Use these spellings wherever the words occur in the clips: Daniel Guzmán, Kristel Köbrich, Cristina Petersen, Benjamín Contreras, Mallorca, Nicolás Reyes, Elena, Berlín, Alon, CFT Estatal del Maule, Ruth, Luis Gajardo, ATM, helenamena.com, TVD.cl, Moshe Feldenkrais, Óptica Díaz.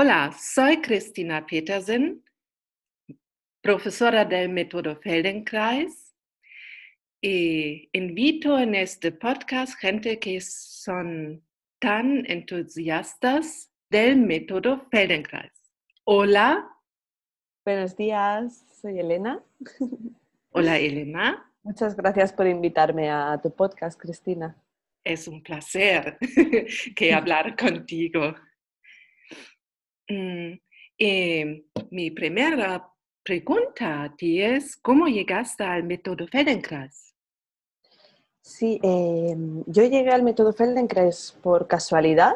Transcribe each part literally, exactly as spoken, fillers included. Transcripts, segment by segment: Hola, soy Cristina Petersen, profesora del método Feldenkrais, y invito en este podcast gente que son tan entusiastas del método Feldenkrais. Hola. Buenos días, soy Elena. Hola, Elena. Muchas gracias por invitarme a tu podcast, Cristina. Es un placer que hablar contigo. Y mi primera pregunta a ti es, ¿cómo llegaste al método Feldenkrais? Sí, eh, yo llegué al método Feldenkrais por casualidad.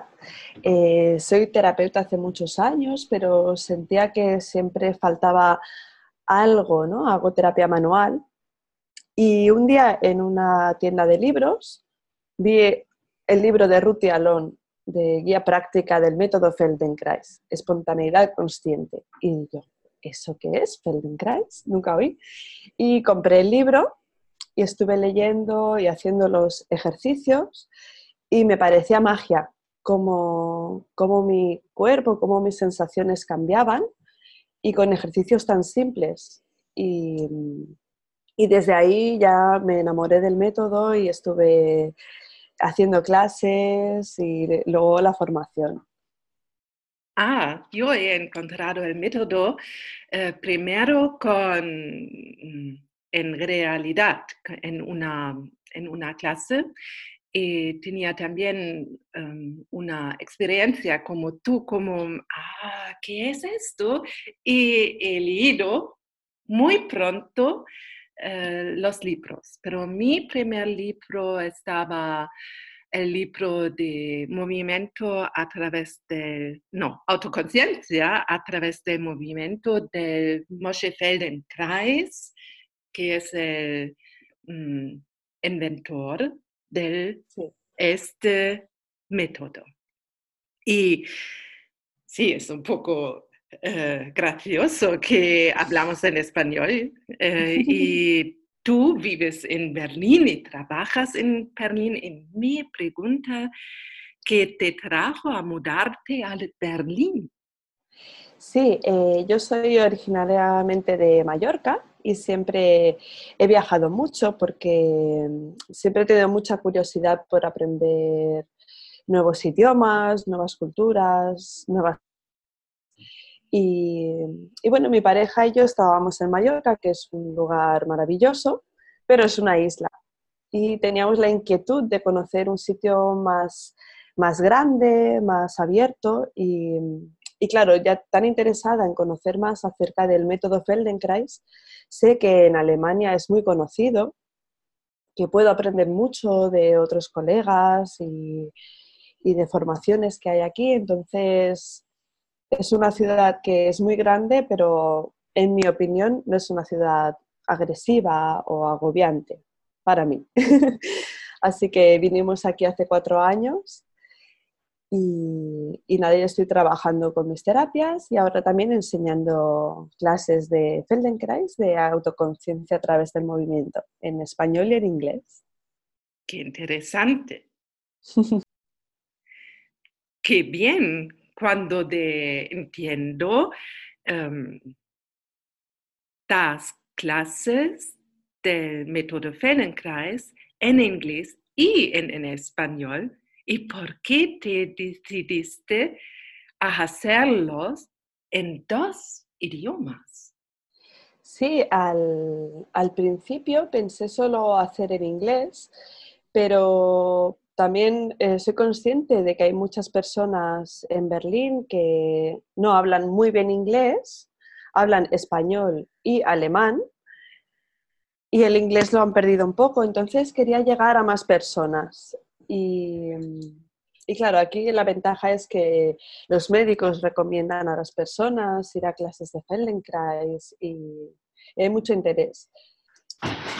Eh, soy terapeuta hace muchos años, pero sentía que siempre faltaba algo, ¿no? Hago terapia manual. Y un día en una tienda de libros vi el libro de Ruth y Alon, de guía práctica del método Feldenkrais, espontaneidad consciente. Y yo, ¿eso qué es? Feldenkrais, nunca oí. Y compré el libro y estuve leyendo y haciendo los ejercicios y me parecía magia, como, como mi cuerpo, como mis sensaciones cambiaban y con ejercicios tan simples. Y, y desde ahí ya me enamoré del método y estuve haciendo clases y luego la formación. Ah, yo he encontrado el método eh, primero con, en realidad, en una, en una clase. Y tenía también um, una experiencia como tú, como, ah, ¿qué es esto? Y he leído muy pronto Uh, los libros, pero mi primer libro estaba el libro de movimiento a través del, no, autoconciencia a través del movimiento del Moshe Feldenkrais, que es el um, inventor de sí. este método. Y sí, es un poco Eh, gracioso que hablamos en español eh, y tú vives en Berlín y trabajas en Berlín. Y mi pregunta, ¿qué te trajo a mudarte a Berlín? Sí, eh, yo soy originariamente de Mallorca y siempre he viajado mucho porque siempre he tenido mucha curiosidad por aprender nuevos idiomas, nuevas culturas, nuevas... Y, y bueno, mi pareja y yo estábamos en Mallorca, que es un lugar maravilloso, pero es una isla. Y teníamos la inquietud de conocer un sitio más, más grande, más abierto. Y, y claro, ya tan interesada en conocer más acerca del método Feldenkrais, sé que en Alemania es muy conocido, que puedo aprender mucho de otros colegas y, y de formaciones que hay aquí. Entonces... es una ciudad que es muy grande, pero en mi opinión no es una ciudad agresiva o agobiante para mí. Así que vinimos aquí hace cuatro años y, y nada, yo estoy trabajando con mis terapias y ahora también enseñando clases de Feldenkrais, de autoconciencia a través del movimiento, en español y en inglés. ¡Qué interesante! ¡Qué bien! Cuando te entiendo, um, das clases del método Feldenkrais en inglés y en, en español. ¿Y por qué te decidiste a hacerlos en dos idiomas? Sí, al, al principio pensé solo hacer en inglés, pero... También eh, soy consciente de que hay muchas personas en Berlín que no hablan muy bien inglés, hablan español y alemán, y el inglés lo han perdido un poco, entonces quería llegar a más personas. Y, y claro, aquí la ventaja es que los médicos recomiendan a las personas ir a clases de Feldenkrais y, y hay mucho interés.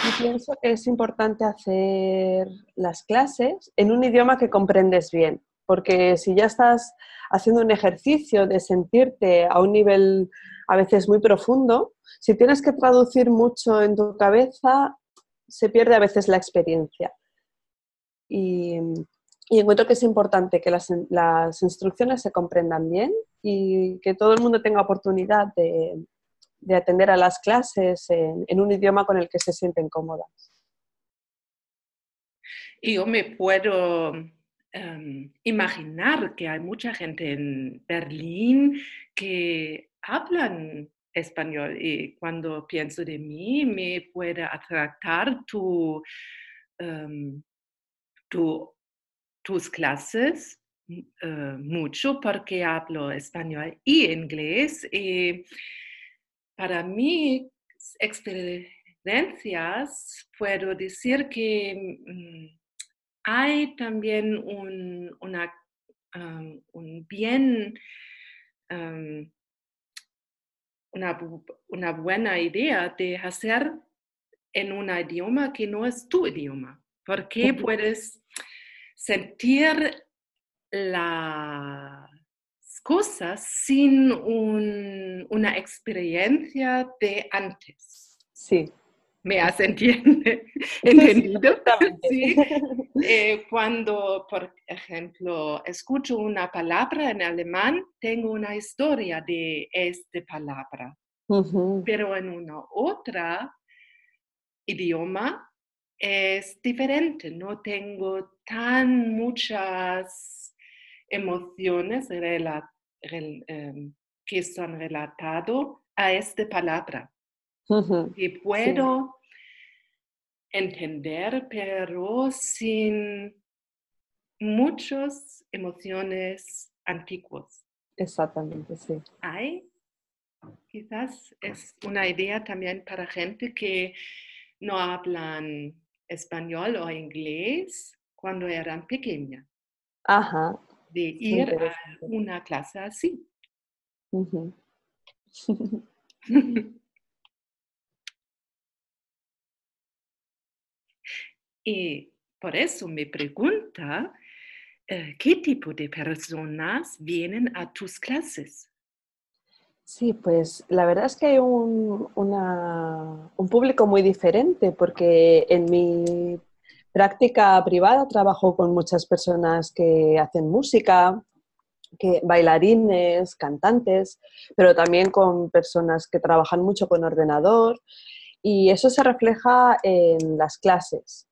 Y pienso que es importante hacer las clases en un idioma que comprendes bien, porque si ya estás haciendo un ejercicio de sentirte a un nivel a veces muy profundo, si tienes que traducir mucho en tu cabeza, se pierde a veces la experiencia. Y, y encuentro que es importante que las, las instrucciones se comprendan bien y que todo el mundo tenga oportunidad de, de atender a las clases en, en un idioma con el que se sienten cómodas. Y yo me puedo um, imaginar que hay mucha gente en Berlín que hablan español y cuando pienso de mí me puede atractar tu, um, tu, tus clases uh, mucho porque hablo español y inglés y para mí experiencias puedo decir que um, hay también un, una, um, un bien um, Una, una buena idea de hacer en un idioma que no es tu idioma, porque puedes sentir las cosas sin un, una experiencia de antes. Sí. ¿Me has entendido? Sí. Eh, cuando, por ejemplo, escucho una palabra en alemán, tengo una historia de esta palabra. Uh-huh. Pero en una otra idioma es diferente. No tengo tan muchas emociones rela- rel- eh, que son relatadas a esta palabra. Uh-huh. Y puedo sí. entender, pero sin muchas emociones antiguas. Exactamente, sí. Hay, quizás es una idea también para gente que no hablan español o inglés cuando eran pequeñas. Ajá. De ir a una clase así. Uh-huh. Y por eso me pregunta, ¿qué tipo de personas vienen a tus clases? Sí, pues la verdad es que hay un, una, un público muy diferente, porque en mi práctica privada trabajo con muchas personas que hacen música, que, bailarines, cantantes, pero también con personas que trabajan mucho con ordenador, y eso se refleja en las clases.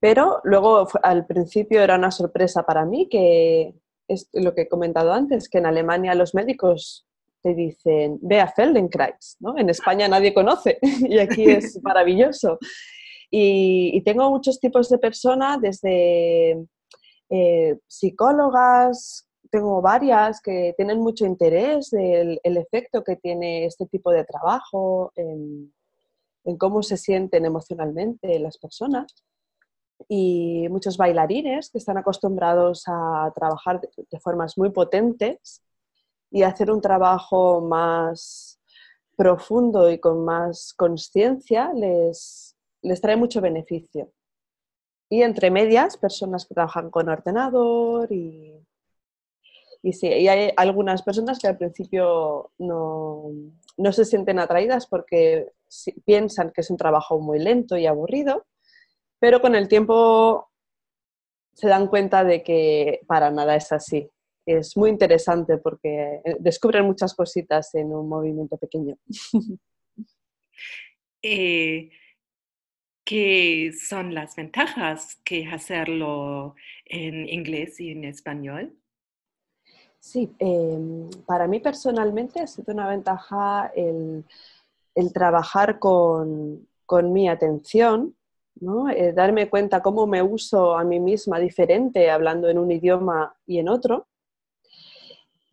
Pero luego al principio era una sorpresa para mí, que es lo que he comentado antes, que en Alemania los médicos te dicen, ve a Feldenkrais, ¿no? En España nadie conoce y aquí es maravilloso. Y, y tengo muchos tipos de personas, desde eh, psicólogas, tengo varias que tienen mucho interés del el efecto que tiene este tipo de trabajo, en, en cómo se sienten emocionalmente las personas. Y muchos bailarines que están acostumbrados a trabajar de formas muy potentes y hacer un trabajo más profundo y con más consciencia les, les trae mucho beneficio. Y entre medias, personas que trabajan con ordenador y, y sí, y hay algunas personas que al principio no, no se sienten atraídas porque piensan que es un trabajo muy lento y aburrido. Pero con el tiempo se dan cuenta de que para nada es así. Es muy interesante porque descubren muchas cositas en un movimiento pequeño. Eh, ¿Qué son las ventajas que hacerlo en inglés y en español? Sí, eh, para mí personalmente ha sido una ventaja el, el trabajar con, con mi atención, ¿no? Eh, darme cuenta cómo me uso a mí misma diferente hablando en un idioma y en otro,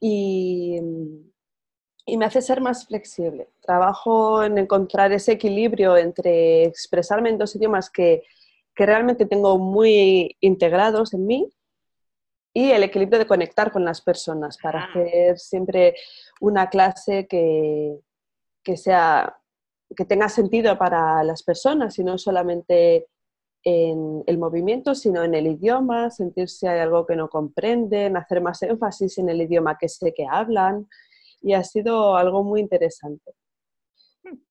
y, y me hace ser más flexible. Trabajo en encontrar ese equilibrio entre expresarme en dos idiomas que, que realmente tengo muy integrados en mí y el equilibrio de conectar con las personas para ah. hacer siempre una clase que, que sea... que tenga sentido para las personas y no solamente en el movimiento, sino en el idioma, sentir si hay algo que no comprenden, hacer más énfasis en el idioma que sé que hablan, y ha sido algo muy interesante.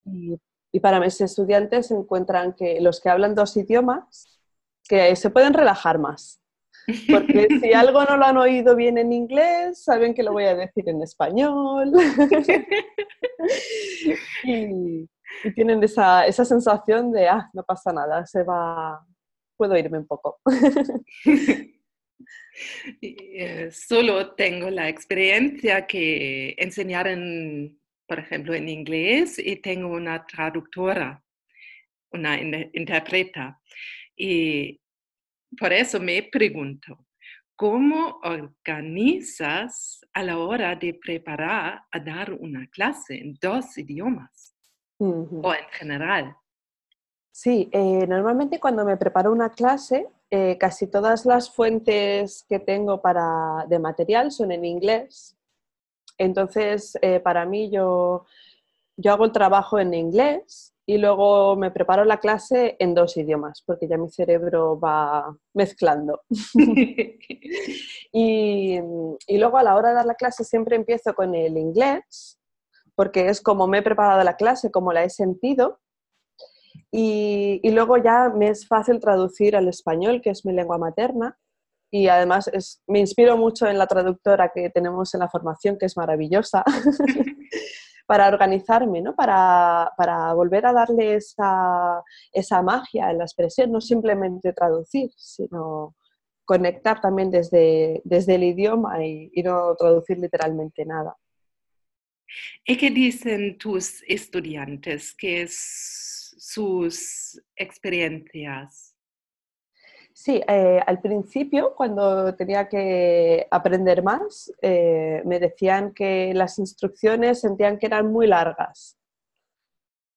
Y, y para mis estudiantes encuentran que los que hablan dos idiomas, que se pueden relajar más, Porque si algo no lo han oído bien en inglés, saben que lo voy a decir en español. y, y tienen esa, esa sensación de, ah, no pasa nada, se va, puedo irme un poco. Solo tengo la experiencia que enseñaron, por ejemplo, en inglés, y tengo una traductora, una in- interpreta. Y por eso me pregunto, ¿cómo organizas a la hora de preparar a dar una clase en dos idiomas? Uh-huh. O en general. Sí, eh, normalmente cuando me preparo una clase, eh, casi todas las fuentes que tengo para, de material son en inglés. Entonces, eh, para mí, yo, yo hago el trabajo en inglés. Y luego me preparo la clase en dos idiomas, porque ya mi cerebro va mezclando. y, y luego a la hora de dar la clase siempre empiezo con el inglés, porque es como me he preparado la clase, como la he sentido. Y, y luego ya me es fácil traducir al español, que es mi lengua materna. Y además es, me inspiro mucho en la traductora que tenemos en la formación, que es maravillosa. Para organizarme, ¿no? Para, para volver a darle esa, esa magia en la expresión, no simplemente traducir, sino conectar también desde, desde el idioma y, y no traducir literalmente nada. ¿Y qué dicen tus estudiantes? ¿Qué es sus experiencias? Sí, eh, al principio, cuando tenía que aprender más, eh, me decían que las instrucciones sentían que eran muy largas.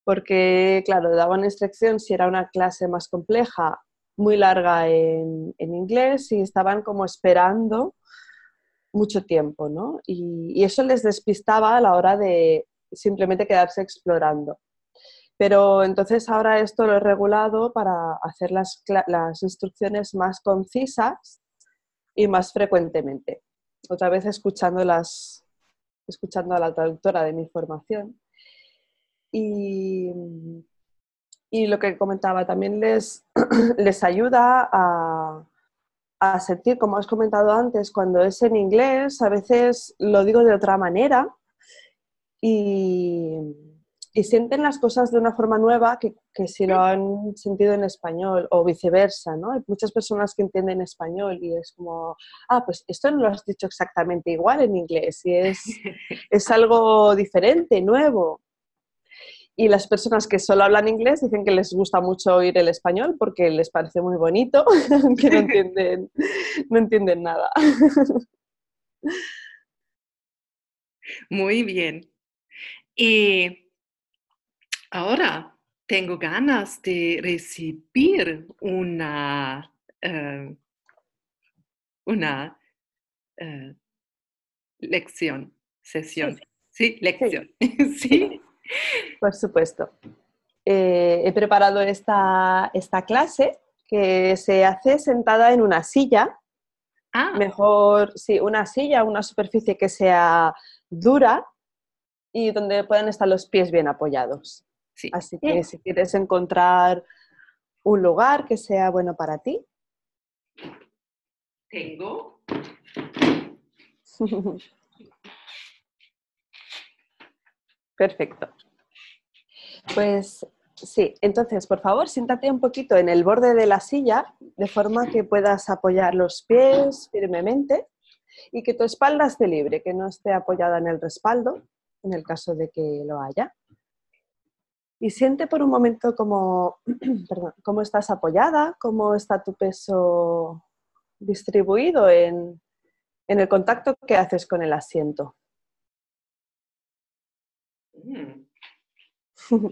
Porque, claro, daban instrucción si era una clase más compleja, muy larga en, en inglés, y estaban como esperando mucho tiempo, ¿no? Y, y eso les despistaba a la hora de simplemente quedarse explorando. Pero entonces ahora esto lo he regulado para hacer las, las instrucciones más concisas y más frecuentemente. Otra vez escuchando, las, escuchando a la traductora de mi formación. Y, y lo que comentaba también les, les ayuda a, a sentir, como has comentado antes, cuando es en inglés, a veces lo digo de otra manera y... Y sienten las cosas de una forma nueva que, que si lo han sentido en español o viceversa, ¿no? Hay muchas personas que entienden español y es como, ah, pues esto no lo has dicho exactamente igual en inglés y es, es algo diferente, nuevo. Y las personas que solo hablan inglés dicen que les gusta mucho oír el español porque les parece muy bonito, que no entienden, no entienden nada. Muy bien. Y... Ahora tengo ganas de recibir una, eh, una eh, lección, sesión. Sí, sí lección. Sí. ¿Sí? Por supuesto. Eh, he preparado esta, esta clase que se hace sentada en una silla. Ah. Mejor, sí, una silla, una superficie que sea dura y donde puedan estar los pies bien apoyados. Sí. Así que si quieres encontrar un lugar que sea bueno para ti. Tengo. Perfecto. Pues sí, entonces por favor siéntate un poquito en el borde de la silla de forma que puedas apoyar los pies firmemente y que tu espalda esté libre, que no esté apoyada en el respaldo, en el caso de que lo haya. Y siente por un momento cómo, perdón, cómo estás apoyada, cómo está tu peso distribuido en, en el contacto que haces con el asiento. Mm.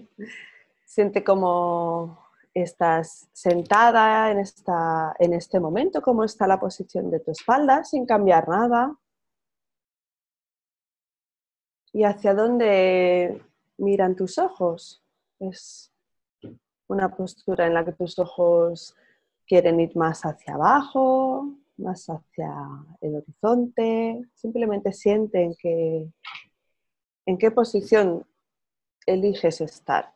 Siente cómo estás sentada en, esta, en este momento, cómo está la posición de tu espalda sin cambiar nada. Y hacia dónde miran tus ojos. Es una postura en la que tus ojos quieren ir más hacia abajo, más hacia el horizonte. Simplemente sienten que, en qué posición eliges estar.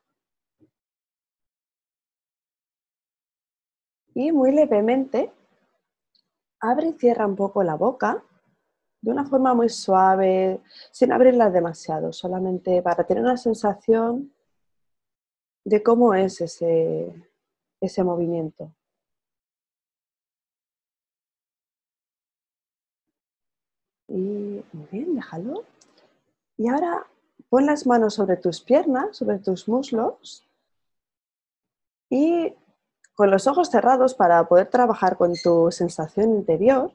Y muy levemente Abre y cierra un poco la boca de una forma muy suave, sin abrirla demasiado, solamente para tener una sensación de cómo es ese, ese movimiento. Y muy bien, déjalo. Y ahora pon las manos sobre tus piernas, sobre tus muslos y con los ojos cerrados para poder trabajar con tu sensación interior,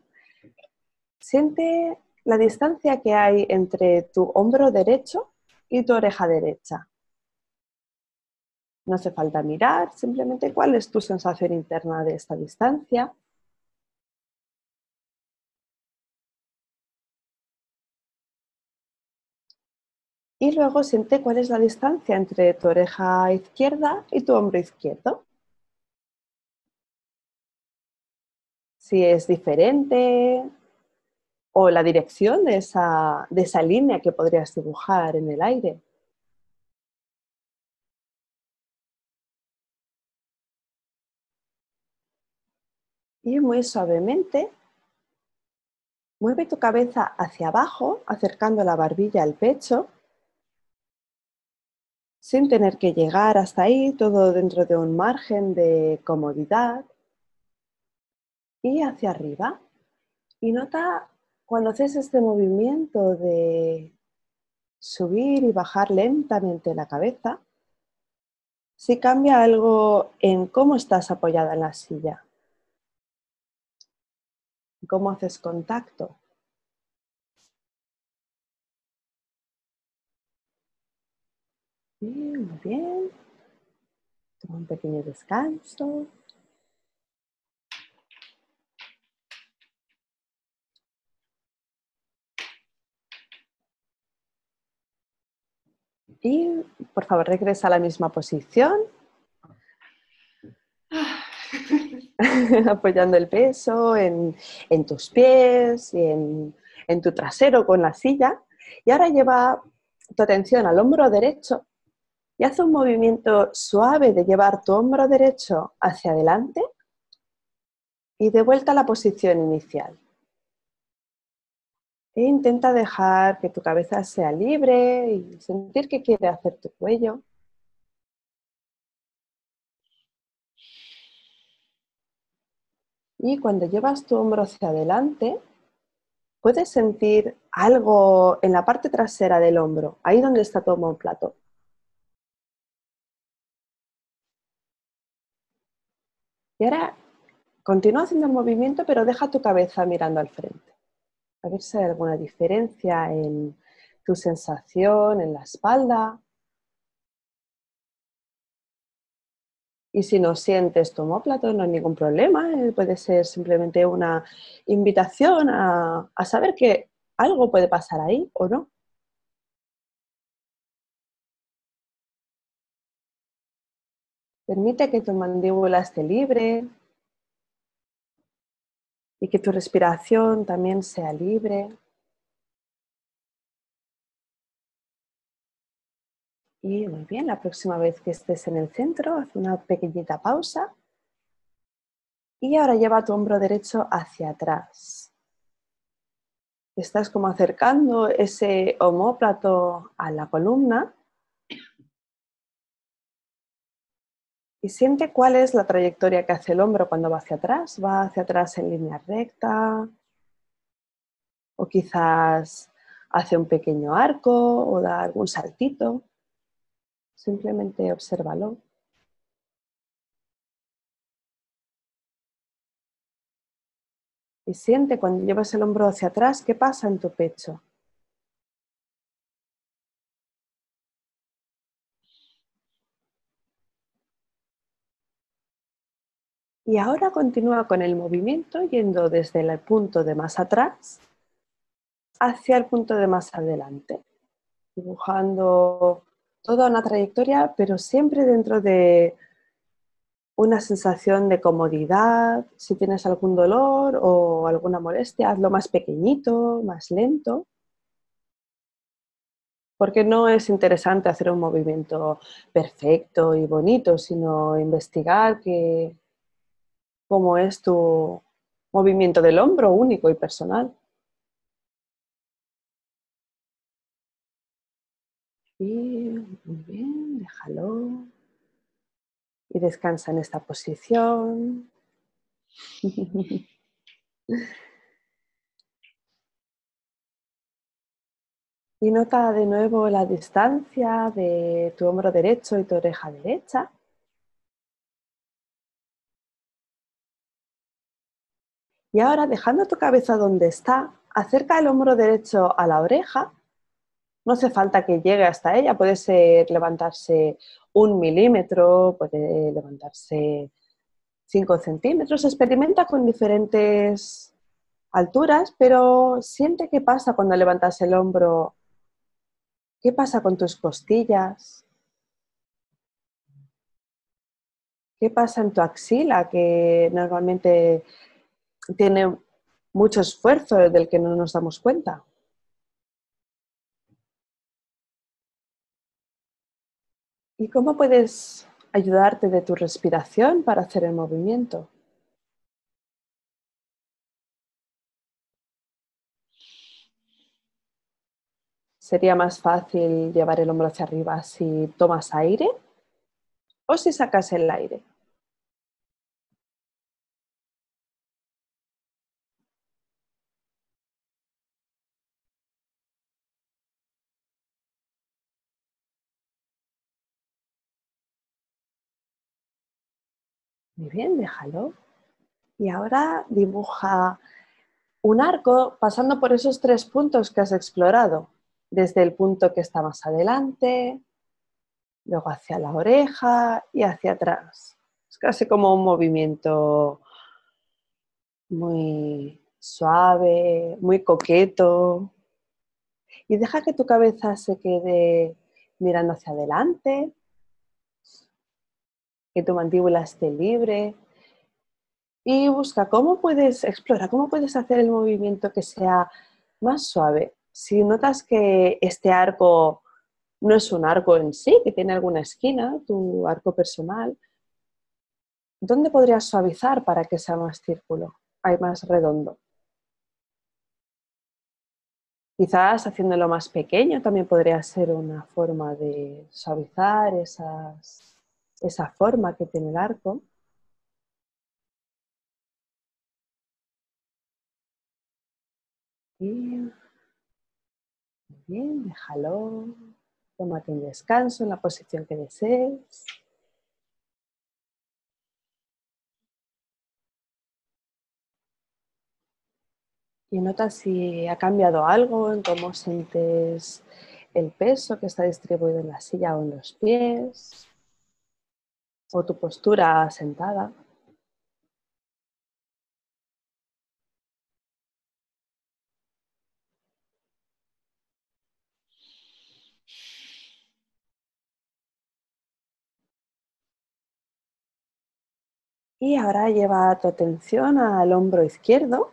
siente la distancia que hay entre tu hombro derecho y tu oreja derecha. No hace falta mirar, simplemente cuál es tu sensación interna de esta distancia. Y luego siente cuál es la distancia entre tu oreja izquierda y tu hombro izquierdo. Si es diferente o la dirección de esa, de esa línea que podrías dibujar en el aire. Y muy suavemente mueve tu cabeza hacia abajo, acercando la barbilla al pecho, sin tener que llegar hasta ahí, todo dentro de un margen de comodidad. Y hacia arriba. Y nota cuando haces este movimiento de subir y bajar lentamente la cabeza, si cambia algo en cómo estás apoyada en la silla. Cómo haces contacto. Bien, muy bien. Toma un pequeño descanso. Y por favor regresa a la misma posición. Apoyando el peso en, en tus pies y en, en tu trasero con la silla. Y ahora lleva tu atención al hombro derecho y haz un movimiento suave de llevar tu hombro derecho hacia adelante y de vuelta a la posición inicial. E intenta dejar que tu cabeza sea libre y sentir qué quiere hacer tu cuello. Y cuando llevas tu hombro hacia adelante, puedes sentir algo en la parte trasera del hombro, ahí donde está tu omóplato. Y ahora continúa haciendo el movimiento, pero deja tu cabeza mirando al frente. A ver si hay alguna diferencia en tu sensación, en la espalda. Y si no sientes tu omóplato, no hay ningún problema, puede ser simplemente una invitación a, a saber que algo puede pasar ahí o no. Permite que tu mandíbula esté libre y que tu respiración también sea libre. Y muy bien, la próxima vez que estés en el centro, haz una pequeñita pausa. Y ahora lleva tu hombro derecho hacia atrás. Estás como acercando ese omóplato a la columna. Y siente cuál es la trayectoria que hace el hombro cuando va hacia atrás. ¿Va hacia atrás en línea recta? ¿O quizás hace un pequeño arco o da algún saltito? Simplemente obsérvalo. Y siente cuando llevas el hombro hacia atrás, ¿qué pasa en tu pecho? Y ahora continúa con el movimiento yendo desde el punto de más atrás hacia el punto de más adelante. Dibujando toda una trayectoria, pero siempre dentro de una sensación de comodidad. Si tienes algún dolor o alguna molestia, hazlo más pequeñito, más lento. Porque no es interesante hacer un movimiento perfecto y bonito, sino investigar que, cómo es tu, Movimiento del hombro único y personal. Bien, muy bien, déjalo. Y descansa en esta posición. Y nota de nuevo la distancia de tu hombro derecho y tu oreja derecha. Y ahora, dejando tu cabeza donde está, acerca el hombro derecho a la oreja. No hace falta que llegue hasta ella, puede ser levantarse un milímetro, puede levantarse cinco centímetros. Experimenta con diferentes alturas, pero siente qué pasa cuando levantas el hombro, qué pasa con tus costillas, qué pasa en tu axila, que normalmente tiene mucho esfuerzo del que no nos damos cuenta. ¿Y cómo puedes ayudarte de tu respiración para hacer el movimiento? ¿Sería más fácil llevar el hombro hacia arriba si tomas aire o si sacas el aire? Muy bien, déjalo. Y ahora dibuja un arco pasando por esos tres puntos que has explorado. Desde el punto que está más adelante, luego hacia la oreja y hacia atrás. Es casi como un movimiento muy suave, muy coqueto. Y deja que tu cabeza se quede mirando hacia adelante. Que tu mandíbula esté libre y busca cómo puedes, explora cómo puedes hacer el movimiento que sea más suave. Si notas que este arco no es un arco en sí, que tiene alguna esquina, tu arco personal, ¿dónde podrías suavizar para que sea más círculo, hay más redondo? Quizás haciéndolo más pequeño también podría ser una forma de suavizar esas... esa forma que tiene el arco. Bien, bien, déjalo. Tómate un descanso en la posición que desees. Y nota si ha cambiado algo en cómo sientes el peso que está distribuido en la silla o en los pies. O tu postura sentada. Y ahora lleva tu atención al hombro izquierdo.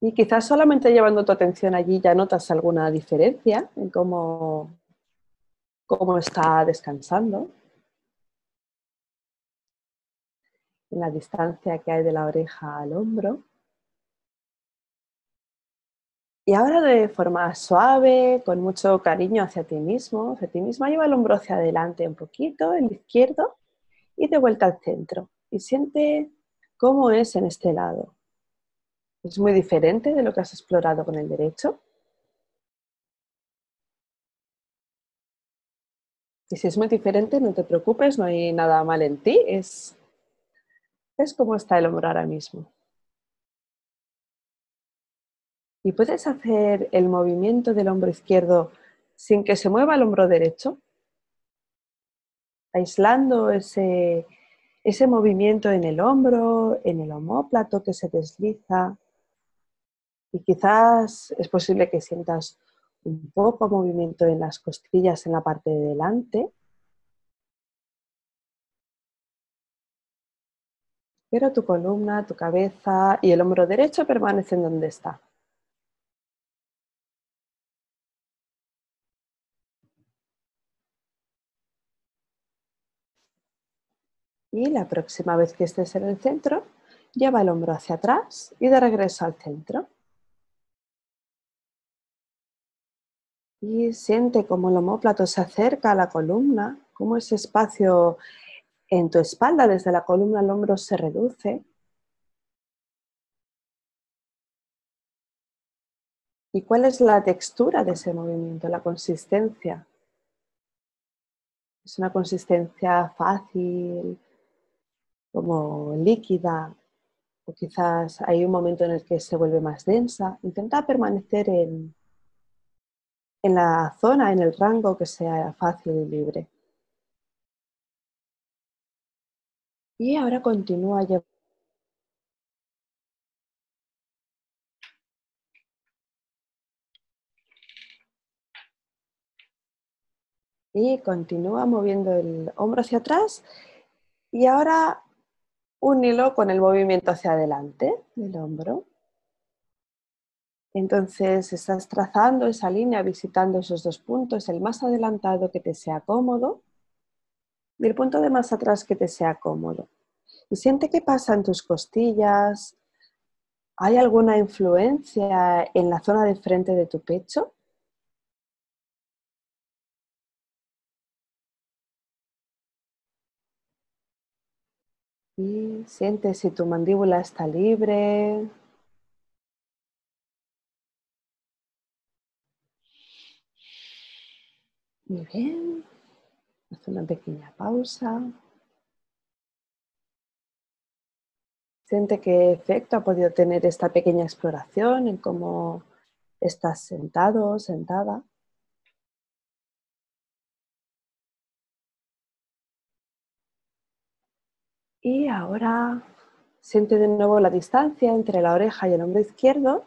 Y quizás solamente llevando tu atención allí ya notas alguna diferencia en cómo... cómo está descansando, en la distancia que hay de la oreja al hombro. Y ahora de forma suave, con mucho cariño hacia ti mismo, hacia ti misma, lleva el hombro hacia adelante un poquito, el izquierdo, y de vuelta al centro. Y siente cómo es en este lado. Es muy diferente de lo que has explorado con el derecho. Y si es muy diferente, no te preocupes, no hay nada mal en ti, es, es como está el hombro ahora mismo. Y puedes hacer el movimiento del hombro izquierdo sin que se mueva el hombro derecho, aislando ese, ese movimiento en el hombro, en el omóplato que se desliza. Y quizás es posible que sientas un poco de movimiento en las costillas en la parte de delante. Pero tu columna, tu cabeza y el hombro derecho permanecen donde está. Y la próxima vez que estés en el centro, Lleva el hombro hacia atrás y de regreso al centro. Y siente cómo el omóplato se acerca a la columna, cómo ese espacio en tu espalda, desde la columna al hombro, se reduce. ¿Y cuál es la textura de ese movimiento, la consistencia? ¿Es una consistencia fácil, como líquida? O quizás hay un momento en el que se vuelve más densa. Intenta permanecer en, en la zona, en el rango que sea fácil y libre. Y ahora continúa llevando. Y continúa moviendo el hombro hacia atrás. Y ahora únelo con el movimiento hacia adelante del hombro. Entonces estás trazando esa línea, visitando esos dos puntos, el más adelantado que te sea cómodo y el punto de más atrás que te sea cómodo. Y siente qué pasa en tus costillas. ¿Hay alguna influencia en la zona de frente de tu pecho? Y siente si tu mandíbula está libre. Muy bien. Haz una pequeña pausa. Siente qué efecto ha podido tener esta pequeña exploración en cómo estás sentado o sentada. Y ahora siente de nuevo la distancia entre la oreja y el hombro izquierdo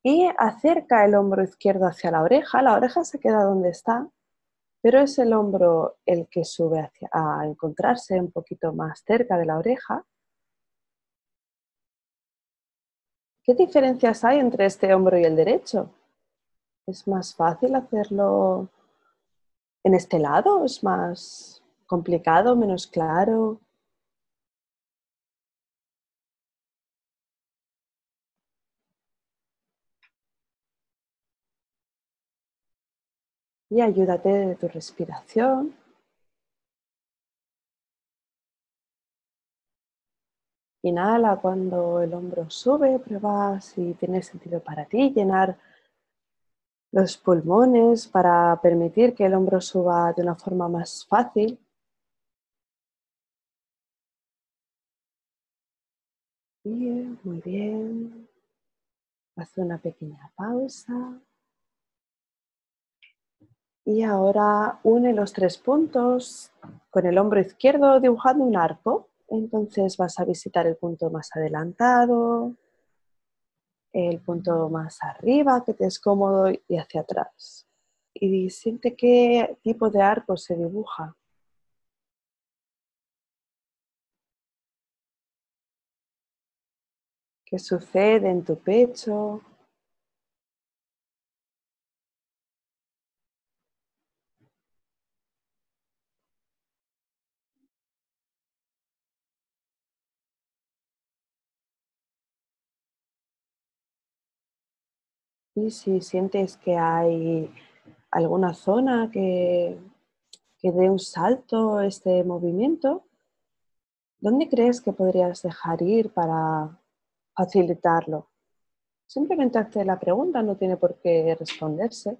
y acerca el hombro izquierdo hacia la oreja. La oreja se queda donde está, pero es el hombro el que sube hacia, a encontrarse un poquito más cerca de la oreja. ¿Qué diferencias hay entre este hombro y el derecho? ¿Es más fácil hacerlo en este lado? ¿Es más complicado, menos claro? Y ayúdate de tu respiración. Inhala cuando el hombro sube, prueba si tiene sentido para ti llenar los pulmones para permitir que el hombro suba de una forma más fácil. Bien, muy bien. Haz una pequeña pausa. Y ahora une los tres puntos con el hombro izquierdo dibujando un arco. Entonces vas a visitar el punto más adelantado, el punto más arriba que te es cómodo y hacia atrás. Y siente qué tipo de arco se dibuja. ¿Qué sucede en tu pecho? Y si sientes que hay alguna zona que, que dé un salto este movimiento, ¿dónde crees que podrías dejar ir para facilitarlo? Simplemente hazte la pregunta, no tiene por qué responderse.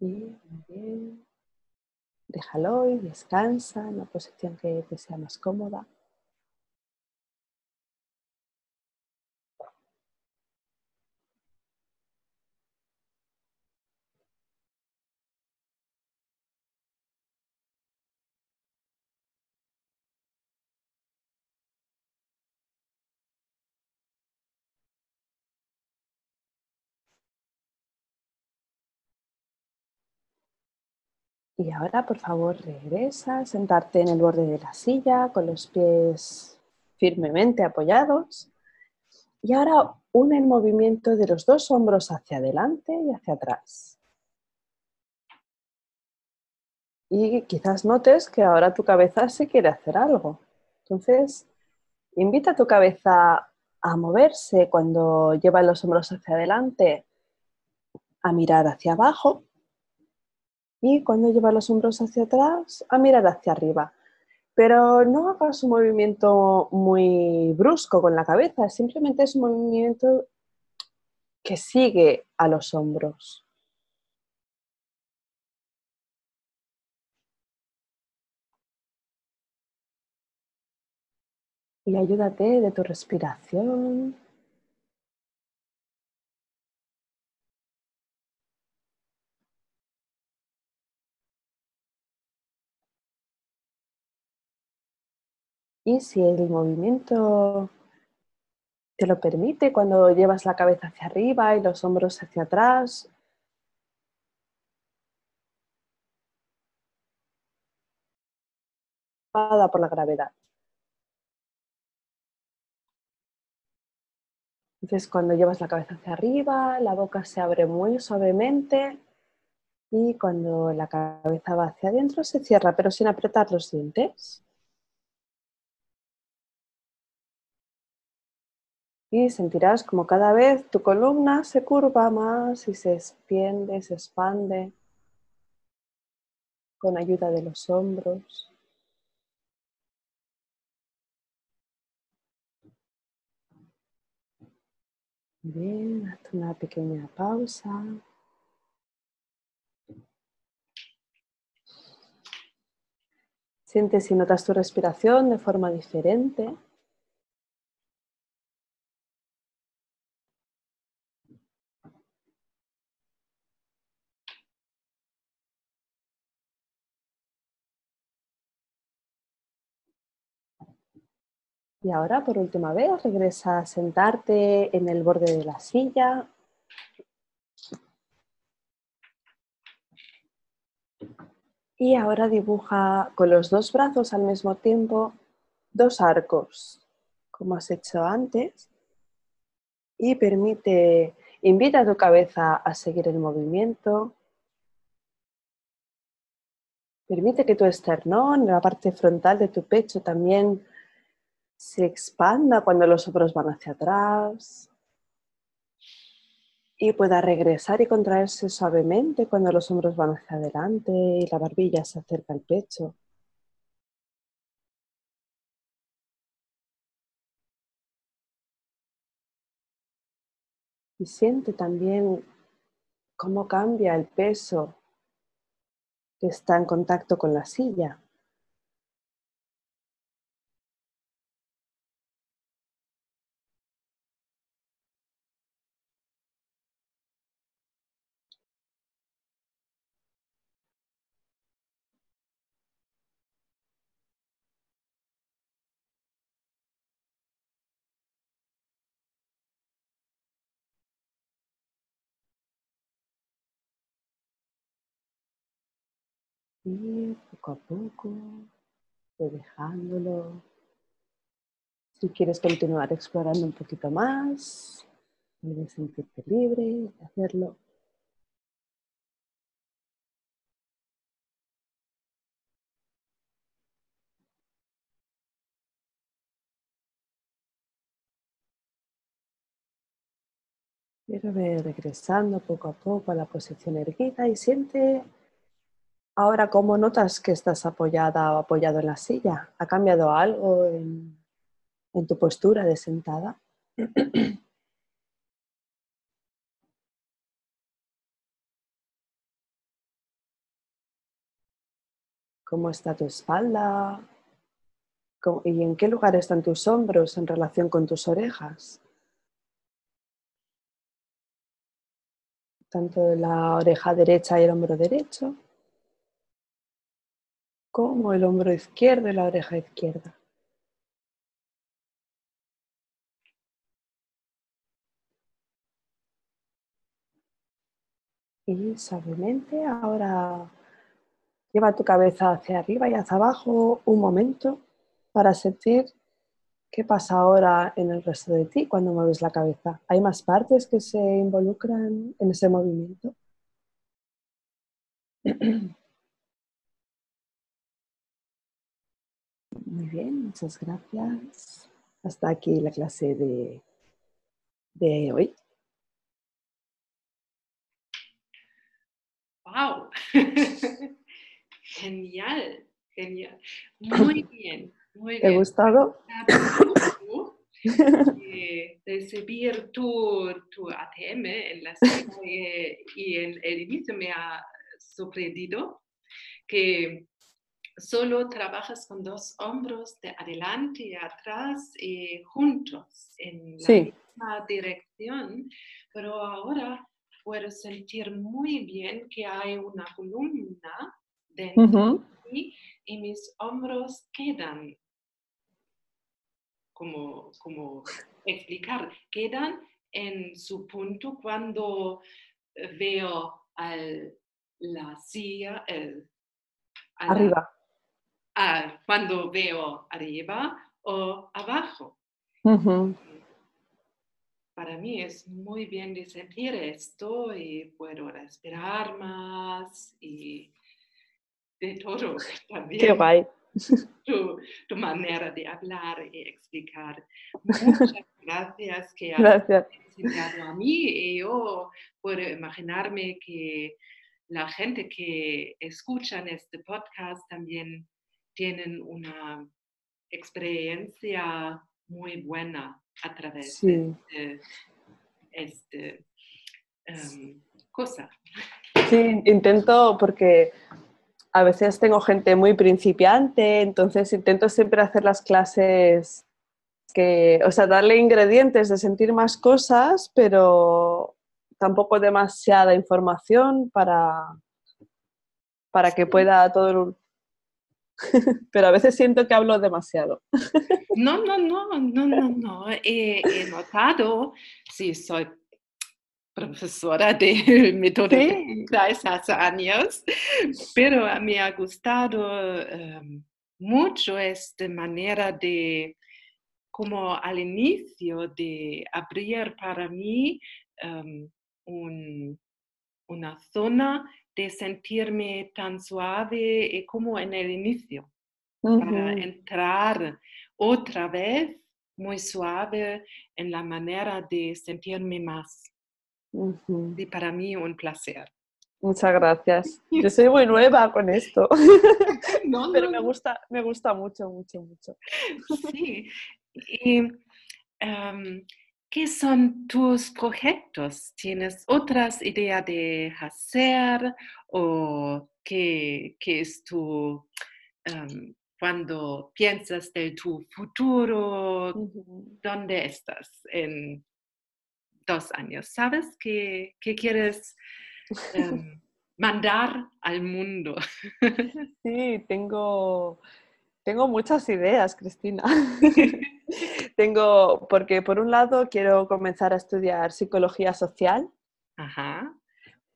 Bien, bien. Déjalo y descansa en la posición que te sea más cómoda. Y ahora, por favor, regresa a sentarte en el borde de la silla con los pies firmemente apoyados. Y ahora une el movimiento de los dos hombros hacia adelante y hacia atrás. y quizás notes que ahora tu cabeza se quiere hacer algo. Entonces, invita a tu cabeza a moverse cuando lleva los hombros hacia adelante, a mirar hacia abajo, y cuando lleva los hombros hacia atrás, a mirar hacia arriba. Pero no hagas un movimiento muy brusco con la cabeza, simplemente es un movimiento que sigue a los hombros. Y ayúdate de tu respiración. Y si el movimiento te lo permite, cuando llevas la cabeza hacia arriba y los hombros hacia atrás, por la gravedad. Entonces, cuando llevas la cabeza hacia arriba, la boca se abre muy suavemente, y cuando la cabeza va hacia adentro se cierra, pero sin apretar los dientes. Y sentirás como cada vez tu columna se curva más y se extiende, se expande con ayuda de los hombros. Bien, haz una pequeña pausa. Sientes y notas tu respiración de forma diferente. Y ahora, por última vez, regresa a sentarte en el borde de la silla. Y ahora dibuja con los dos brazos al mismo tiempo dos arcos, como has hecho antes. Y permite, invita a tu cabeza a seguir el movimiento. Permite que tu esternón, la parte frontal de tu pecho también, se expanda cuando los hombros van hacia atrás y pueda regresar y contraerse suavemente cuando los hombros van hacia adelante y la barbilla se acerca al pecho. Y siente también cómo cambia el peso que está en contacto con la silla. Y poco a poco, dejándolo. Si quieres continuar explorando un poquito más, puedes sentirte libre de hacerlo. Pero ve regresando poco a poco a la posición erguida y siente. Ahora, ¿cómo notas que estás apoyada o apoyado en la silla? ¿Ha cambiado algo en, en tu postura de sentada? ¿Cómo está tu espalda? ¿Y en qué lugar están tus hombros en relación con tus orejas? Tanto la oreja derecha y el hombro derecho, como el hombro izquierdo y la oreja izquierda. Y suavemente ahora lleva tu cabeza hacia arriba y hacia abajo un momento para sentir qué pasa ahora en el resto de ti cuando mueves la cabeza. ¿Hay más partes que se involucran en ese movimiento? Muy bien, muchas gracias. Hasta aquí la clase de, de hoy. Wow. Genial, genial. Muy bien, muy bien. ¿Te ha gustado? De recibir tu, tu A T M en la serie y en el inicio me ha sorprendido que solo trabajas con dos hombros de adelante y atrás y juntos en la sí. misma dirección, pero ahora puedo sentir muy bien que hay una columna dentro uh-huh. de mí y mis hombros quedan. Como, como explicar, quedan en su punto cuando veo al, la silla, el, al, arriba. Al, cuando veo arriba o abajo. Uh-huh. Para mí es muy bien de sentir esto y puedo respirar más y de todo también. Qué guay. Tu, tu manera de hablar y explicar. Muchas gracias que has enseñado a mí y yo puedo imaginarme que la gente que escucha este podcast también tienen una experiencia muy buena a través sí. de esta um, cosa. Sí, intento porque... A veces tengo gente muy principiante, entonces intento siempre hacer las clases que... O sea, darle ingredientes de sentir más cosas, pero tampoco demasiada información para, para que pueda todo... El... Pero a veces siento que hablo demasiado. No, no, no, no, no, no. He, he notado, sí, soy... profesora de metodología sí. hace años, pero me ha gustado um, mucho esta manera de, como al inicio, de abrir para mí um, un, una zona de sentirme tan suave y como en el inicio, uh-huh. para entrar otra vez muy suave en la manera de sentirme más. Y para mí un placer. Muchas gracias. Yo soy muy nueva con esto, no, no, pero me gusta, me gusta mucho, mucho, mucho. Sí. Y, um, ¿qué son tus proyectos? ¿Tienes otras ideas de hacer? ¿O qué, qué es tu, um, cuando piensas de tu futuro? Uh-huh. ¿Dónde estás? ¿En dos años? ¿Sabes qué, qué quieres um, mandar al mundo? Sí, tengo, tengo muchas ideas, Cristina. Tengo, porque por un lado quiero comenzar a estudiar psicología social. Ajá.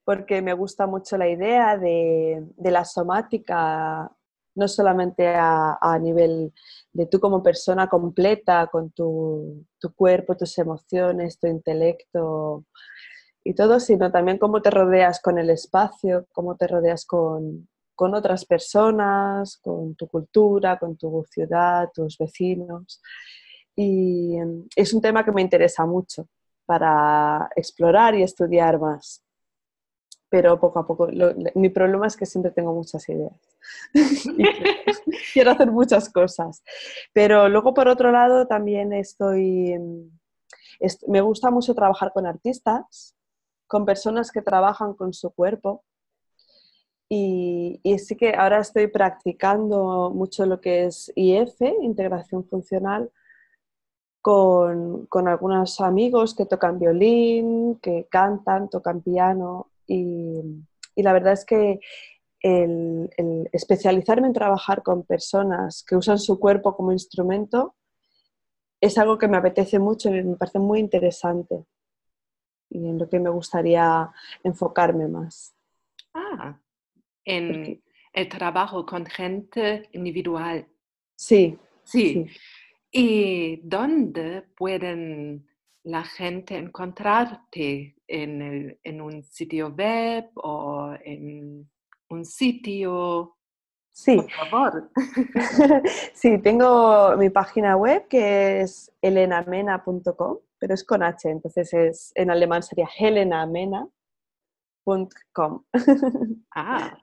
Porque me gusta mucho la idea de, de la somática, no solamente a, a nivel de tú como persona completa, con tu, tu cuerpo, tus emociones, tu intelecto y todo, sino también cómo te rodeas con el espacio, cómo te rodeas con, con otras personas, con tu cultura, con tu ciudad, tus vecinos. Y es un tema que me interesa mucho para explorar y estudiar más. Pero poco a poco, lo, mi problema es que siempre tengo muchas ideas. Quiero hacer muchas cosas. Pero luego, por otro lado, también estoy... Est- me gusta mucho trabajar con artistas, con personas que trabajan con su cuerpo. Y, y sí que ahora estoy practicando mucho lo que es I F, integración funcional, con, con algunos amigos que tocan violín, que cantan, tocan piano... Y, y la verdad es que el, el especializarme en trabajar con personas que usan su cuerpo como instrumento es algo que me apetece mucho y me parece muy interesante y en lo que me gustaría enfocarme más. Ah, en Porque... el trabajo con gente individual. Sí, sí. Sí. ¿Y dónde pueden... la gente encontrarte? En, el, en un sitio web o en un sitio Sí. Por favor. Sí, tengo mi página web que es helena mena punto com, pero es con H, entonces es, en alemán sería helenamena punto com. Ah.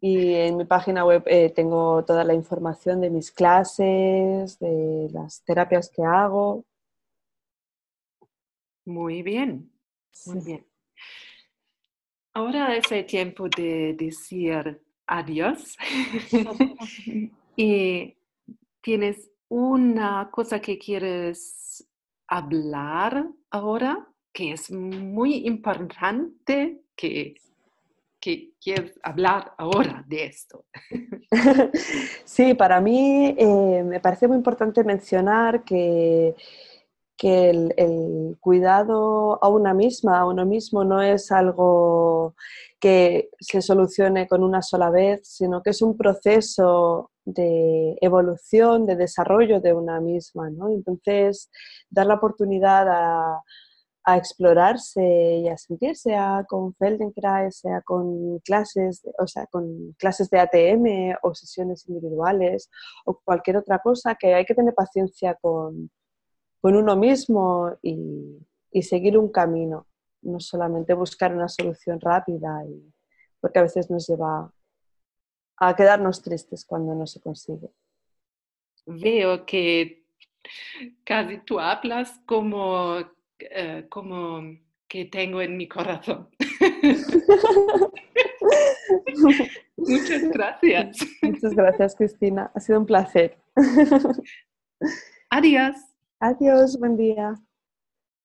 Y en mi página web eh, tengo toda la información de mis clases, de las terapias que hago. Muy bien, muy bien. Ahora es el tiempo de decir adiós. Y tienes una cosa que quieres hablar ahora, que es muy importante que... que quieres hablar ahora de esto. Sí, para mí eh, me parece muy importante mencionar que, que el, el cuidado a una misma, a uno mismo, no es algo que se solucione con una sola vez, sino que es un proceso de evolución, de desarrollo de una misma, ¿no? Entonces, dar la oportunidad a... a explorarse y a sentir, sea con Feldenkrais, sea con clases, o sea, con clases de A T M o sesiones individuales o cualquier otra cosa, que hay que tener paciencia con, con uno mismo y, y seguir un camino, no solamente buscar una solución rápida, y, porque a veces nos lleva a quedarnos tristes cuando no se consigue. Veo que casi tú hablas como... Uh, como que tengo en mi corazón. Muchas gracias. Muchas gracias, Cristina. Ha sido un placer. Adiós. Adiós, buen día.